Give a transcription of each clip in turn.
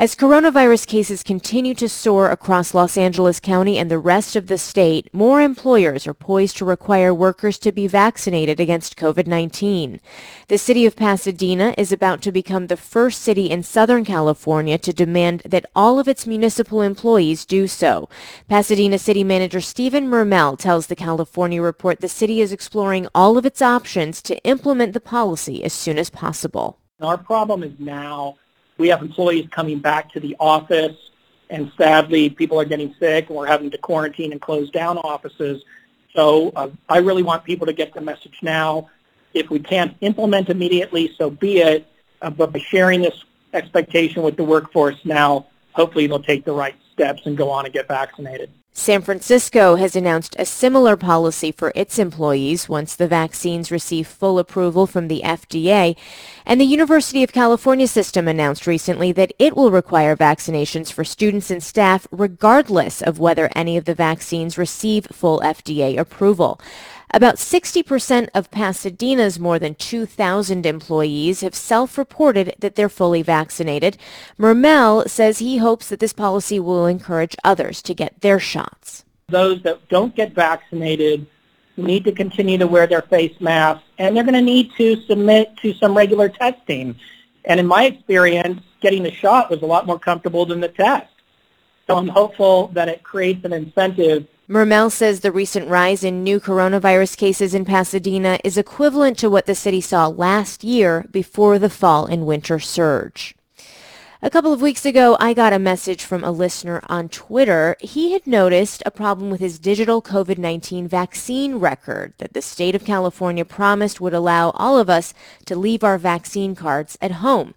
As coronavirus cases continue to soar across Los Angeles County and the rest of the state, more employers are poised to require workers to be vaccinated against COVID-19. The city of Pasadena is about to become the first city in Southern California to demand that all of its municipal employees do so. Pasadena City Manager Stephen Mermell tells the California Report the city is exploring all of its options to implement the policy as soon as possible. Our problem is now we have employees coming back to the office, and sadly, people are getting sick, and we're having to quarantine and close down offices. So I really want people to get the message now. If we can't implement immediately, so be it. But by sharing this expectation with the workforce now, hopefully they'll take the right steps and go on and get vaccinated. San Francisco has announced a similar policy for its employees once the vaccines receive full approval from the FDA, and the University of California system announced recently that it will require vaccinations for students and staff regardless of whether any of the vaccines receive full FDA approval. About 60% of Pasadena's more than 2,000 employees have self-reported that they're fully vaccinated. Mermell says he hopes that this policy will encourage others to get their shots. Those that don't get vaccinated need to continue to wear their face masks, and they're going to need to submit to some regular testing. And in my experience, getting the shot was a lot more comfortable than the test. So I'm hopeful that it creates an incentive. Mermell says the recent rise in new coronavirus cases in Pasadena is equivalent to what the city saw last year before the fall and winter surge. A couple of weeks ago, I got a message from a listener on Twitter. He had noticed a problem with his digital COVID-19 vaccine record that the state of California promised would allow all of us to leave our vaccine cards at home.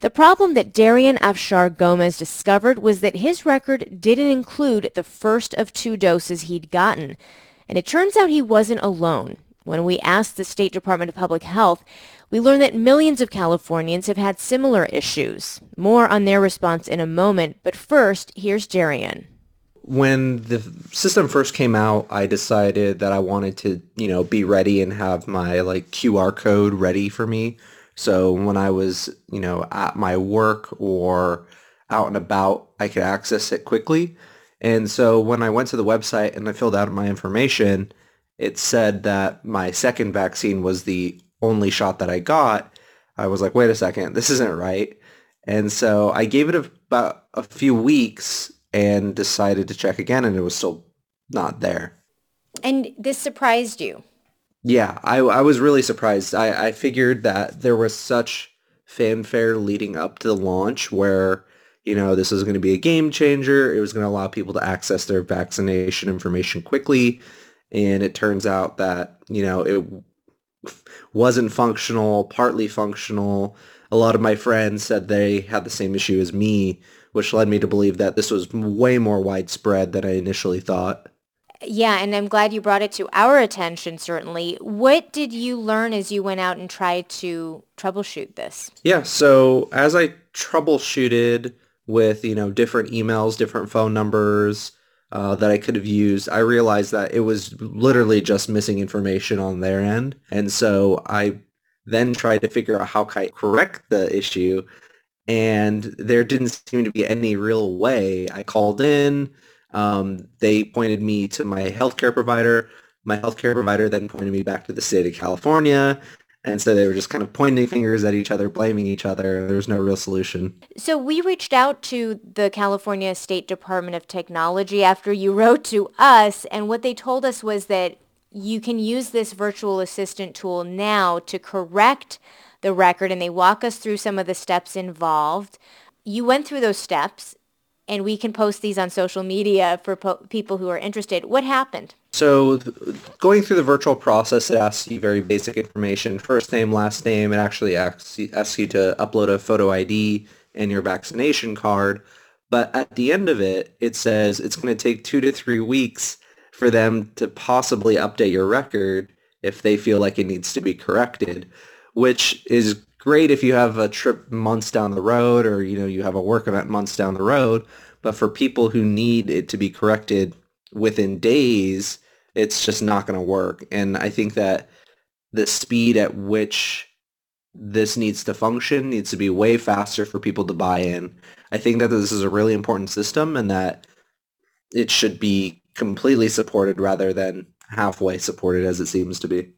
The problem that Darian Afshar Gomez discovered was that his record didn't include the first of two doses he'd gotten. And it turns out he wasn't alone. When we asked the State Department of Public Health, we learned that millions of Californians have had similar issues. More on their response in a moment, but first, here's Darian. When the system first came out, I decided that I wanted to, be ready and have my QR code ready for me. So when I was, at my work or out and about, I could access it quickly. And so when I went to the website and I filled out my information, it said that my second vaccine was the only shot that I got. I was like, wait a second, this isn't right. And so I gave it about a few weeks and decided to check again, and it was still not there. And this surprised you? Yeah, I was really surprised. I figured that there was such fanfare leading up to the launch where, this was going to be a game changer. It was going to allow people to access their vaccination information quickly. And it turns out that, it wasn't functional, partly functional. A lot of my friends said they had the same issue as me, which led me to believe that this was way more widespread than I initially thought. Yeah, and I'm glad you brought it to our attention, certainly. What did you learn as you went out and tried to troubleshoot this? Yeah, so as I troubleshooted with, different emails, different phone numbers, that I could have used, I realized that it was literally just missing information on their end. And so I then tried to figure out how I could correct the issue, and there didn't seem to be any real way. I called in. They pointed me to my healthcare provider. My healthcare provider then pointed me back to the state of California. And so they were just kind of pointing fingers at each other, blaming each other. There was no real solution. So we reached out to the California State Department of Technology after you wrote to us, and what they told us was that you can use this virtual assistant tool now to correct the record, and they walk us through some of the steps involved. You went through those steps, and we can post these on social media for people who are interested. What happened? So going through the virtual process, it asks you very basic information, first name, last name. It actually asks you to upload a photo ID and your vaccination card. But at the end of it, it says it's going to take 2 to 3 weeks for them to possibly update your record if they feel like it needs to be corrected, which is great if you have a trip months down the road, or you have a work event months down the road. But for people who need it to be corrected within days, it's just not going to work. And I think that the speed at which this needs to function needs to be way faster for people to buy in. I think that this is a really important system, and that it should be completely supported rather than halfway supported as it seems to be.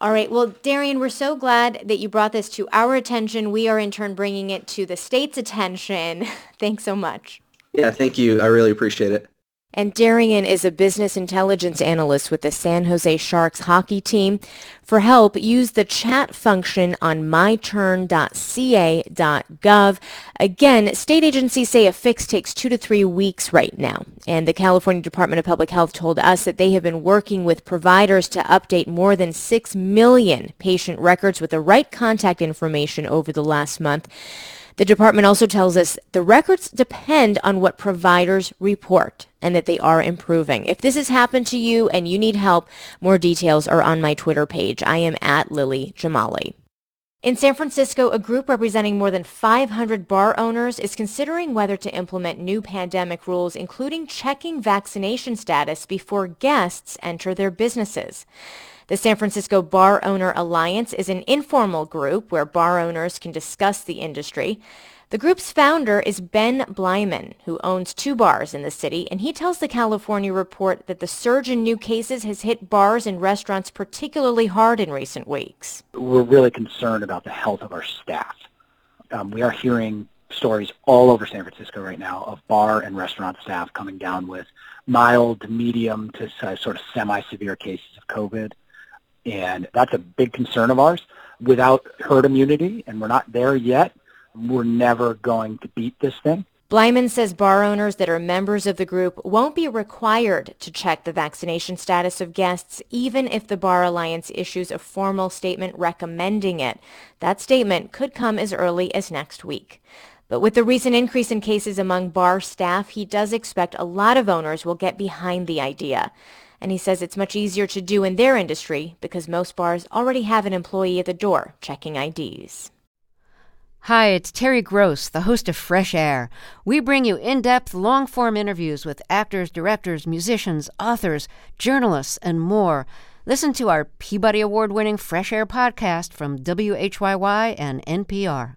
All right. Well, Darian, we're so glad that you brought this to our attention. We are in turn bringing it to the state's attention. Thanks so much. Yeah, thank you. I really appreciate it. And Darian is a business intelligence analyst with the San Jose Sharks hockey team. For help, use the chat function on myturn.ca.gov. Again, state agencies say a fix takes 2 to 3 weeks right now. And the California Department of Public Health told us that they have been working with providers to update more than 6 million patient records with the right contact information over the last month. The department also tells us the records depend on what providers report and that they are improving. If this has happened to you and you need help, more details are on my Twitter page. I am at Lily Jamali. In San Francisco, a group representing more than 500 bar owners is considering whether to implement new pandemic rules, including checking vaccination status before guests enter their businesses. The San Francisco Bar Owner Alliance is an informal group where bar owners can discuss the industry. The group's founder is Ben Blyman, who owns 2 bars in the city, and he tells the California Report that the surge in new cases has hit bars and restaurants particularly hard in recent weeks. We're really concerned about the health of our staff. We are hearing stories all over San Francisco right now of bar and restaurant staff coming down with mild, medium to sort of semi-severe cases of COVID. And that's a big concern of ours. Without herd immunity, and we're not there yet, we're never going to beat this thing. Blyman says bar owners that are members of the group won't be required to check the vaccination status of guests, even if the Bar Alliance issues a formal statement recommending it. That statement could come as early as next week. But with the recent increase in cases among bar staff, he does expect a lot of owners will get behind the idea. And he says it's much easier to do in their industry because most bars already have an employee at the door checking IDs. Hi, it's Terry Gross, the host of Fresh Air. We bring you in-depth, long-form interviews with actors, directors, musicians, authors, journalists, and more. Listen to our Peabody Award-winning Fresh Air podcast from WHYY and NPR.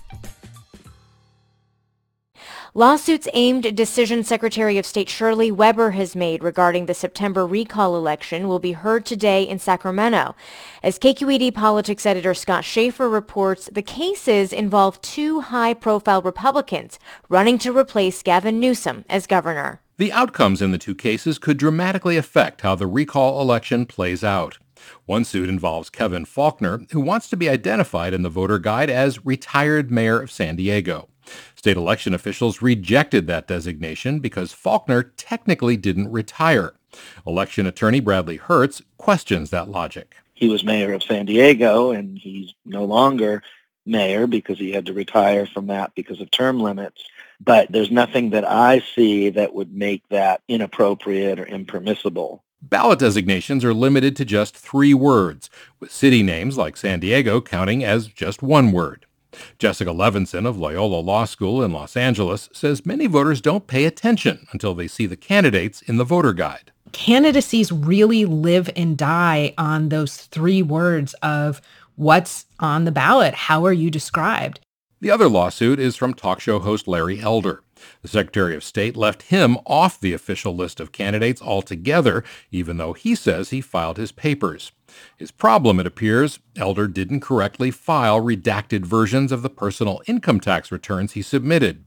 Lawsuits aimed at decision Secretary of State Shirley Weber has made regarding the September recall election will be heard today in Sacramento. As KQED politics editor Scott Schaefer reports, the cases involve two high-profile Republicans running to replace Gavin Newsom as governor. The outcomes in the two cases could dramatically affect how the recall election plays out. One suit involves Kevin Faulconer, who wants to be identified in the voter guide as retired mayor of San Diego. State election officials rejected that designation because Faulconer technically didn't retire. Election attorney Bradley Hertz questions that logic. He was mayor of San Diego, and he's no longer mayor because he had to retire from that because of term limits. But there's nothing that I see that would make that inappropriate or impermissible. Ballot designations are limited to just three words, with city names like San Diego counting as just one word. Jessica Levinson of Loyola Law School in Los Angeles says many voters don't pay attention until they see the candidates in the voter guide. Candidacies really live and die on those three words of what's on the ballot, how are you described. The other lawsuit is from talk show host Larry Elder. The Secretary of State left him off the official list of candidates altogether, even though he says he filed his papers. His problem, it appears, Elder didn't correctly file redacted versions of the personal income tax returns he submitted.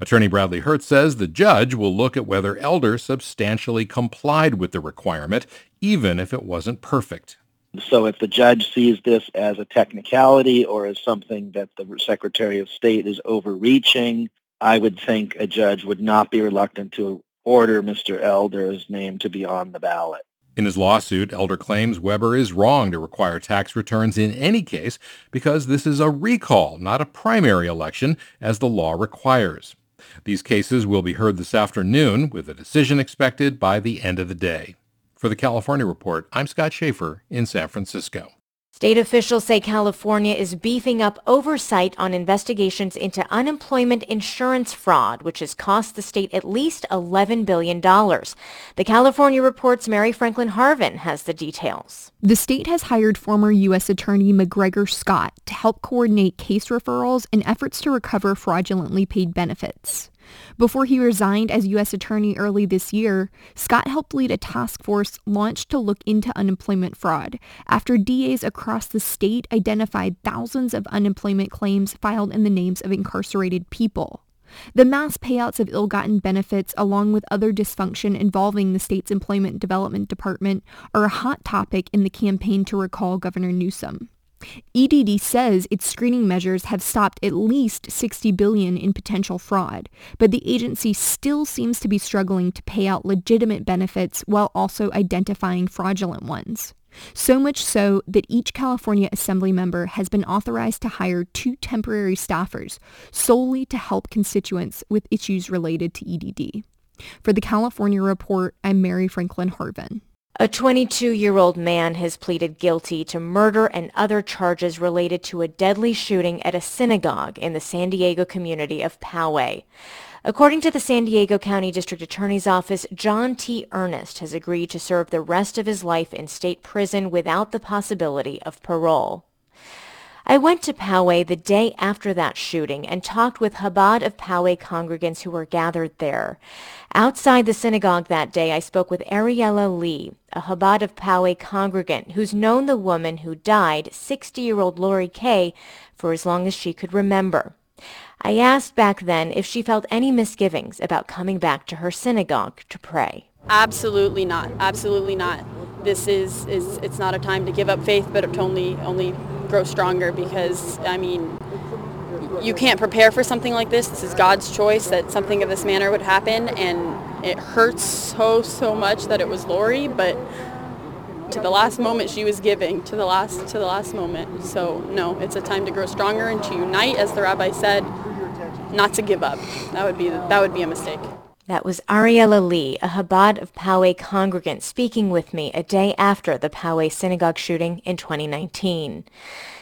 Attorney Bradley Hertz says the judge will look at whether Elder substantially complied with the requirement, even if it wasn't perfect. So if the judge sees this as a technicality or as something that the Secretary of State is overreaching, I would think a judge would not be reluctant to order Mr. Elder's name to be on the ballot. In his lawsuit, Elder claims Weber is wrong to require tax returns in any case because this is a recall, not a primary election, as the law requires. These cases will be heard this afternoon, with a decision expected by the end of the day. For the California Report, I'm Scott Schaefer in San Francisco. State officials say California is beefing up oversight on investigations into unemployment insurance fraud, which has cost the state at least $11 billion. The California Report's Mary Franklin Harvin has the details. The state has hired former U.S. Attorney McGregor Scott to help coordinate case referrals and efforts to recover fraudulently paid benefits. Before he resigned as U.S. Attorney early this year, Scott helped lead a task force launched to look into unemployment fraud after DAs across the state identified thousands of unemployment claims filed in the names of incarcerated people. The mass payouts of ill-gotten benefits, along with other dysfunction involving the state's Employment Development Department, are a hot topic in the campaign to recall Governor Newsom. EDD says its screening measures have stopped at least $60 billion in potential fraud, but the agency still seems to be struggling to pay out legitimate benefits while also identifying fraudulent ones. So much so that each California Assembly member has been authorized to hire two temporary staffers solely to help constituents with issues related to EDD. For the California Report, I'm Mary Franklin Harvin. A 22-year-old man has pleaded guilty to murder and other charges related to a deadly shooting at a synagogue in the San Diego community of Poway. According to the San Diego County District Attorney's Office, John T. Ernest has agreed to serve the rest of his life in state prison without the possibility of parole. I went to Poway the day after that shooting and talked with Chabad of Poway congregants who were gathered there. Outside the synagogue that day, I spoke with Ariella Lee, a Chabad of Poway congregant who's known the woman who died, 60-year-old Lori Kay, for as long as she could remember. I asked back then if she felt any misgivings about coming back to her synagogue to pray. Absolutely not. Absolutely not. This is it's not a time to give up faith, but it's only grow stronger because, I mean, you can't prepare for something like this. This is God's choice that something of this manner would happen, and it hurts so much that it was Lori, but to the last moment she was giving, to the last moment. So no, it's a time to grow stronger and to unite, as the rabbi said, not to give up. That would be a mistake. That was Ariella Lee, a Chabad of Poway congregant, speaking with me a day after the Poway synagogue shooting in 2019.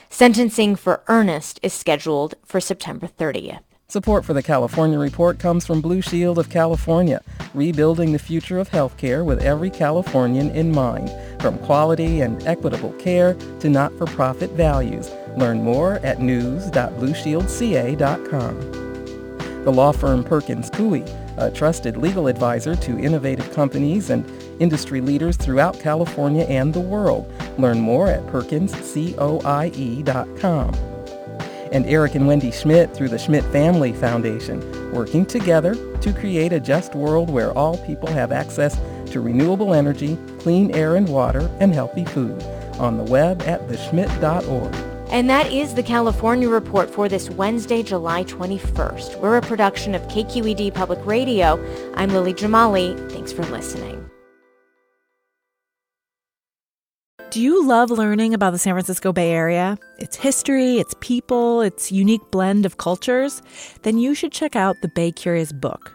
Sentencing for Ernest is scheduled for September 30th. Support for the California Report comes from Blue Shield of California, rebuilding the future of healthcare with every Californian in mind, from quality and equitable care to not-for-profit values. Learn more at news.blueshieldca.com. The law firm Perkins Coie, a trusted legal advisor to innovative companies and industry leaders throughout California and the world. Learn more at PerkinsCoie.com. And Eric and Wendy Schmidt through the Schmidt Family Foundation, working together to create a just world where all people have access to renewable energy, clean air and water, and healthy food. On the web at theschmidt.org. And that is the California Report for this Wednesday, July 21st. We're a production of KQED Public Radio. I'm Lily Jamali. Thanks for listening. Do you love learning about the San Francisco Bay Area? Its history, its people, its unique blend of cultures? Then you should check out the Bay Curious book.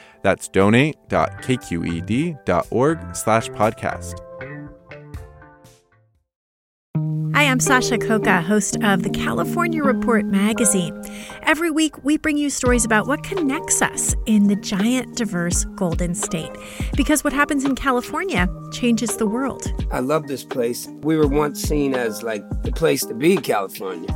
That's donate.kqed.org/podcast. Hi, I'm Sasha Koka, host of the California Report magazine. Every week, we bring you stories about what connects us in the giant, diverse Golden State. Because what happens in California changes the world. I love this place. We were once seen as, like, the place to be, California.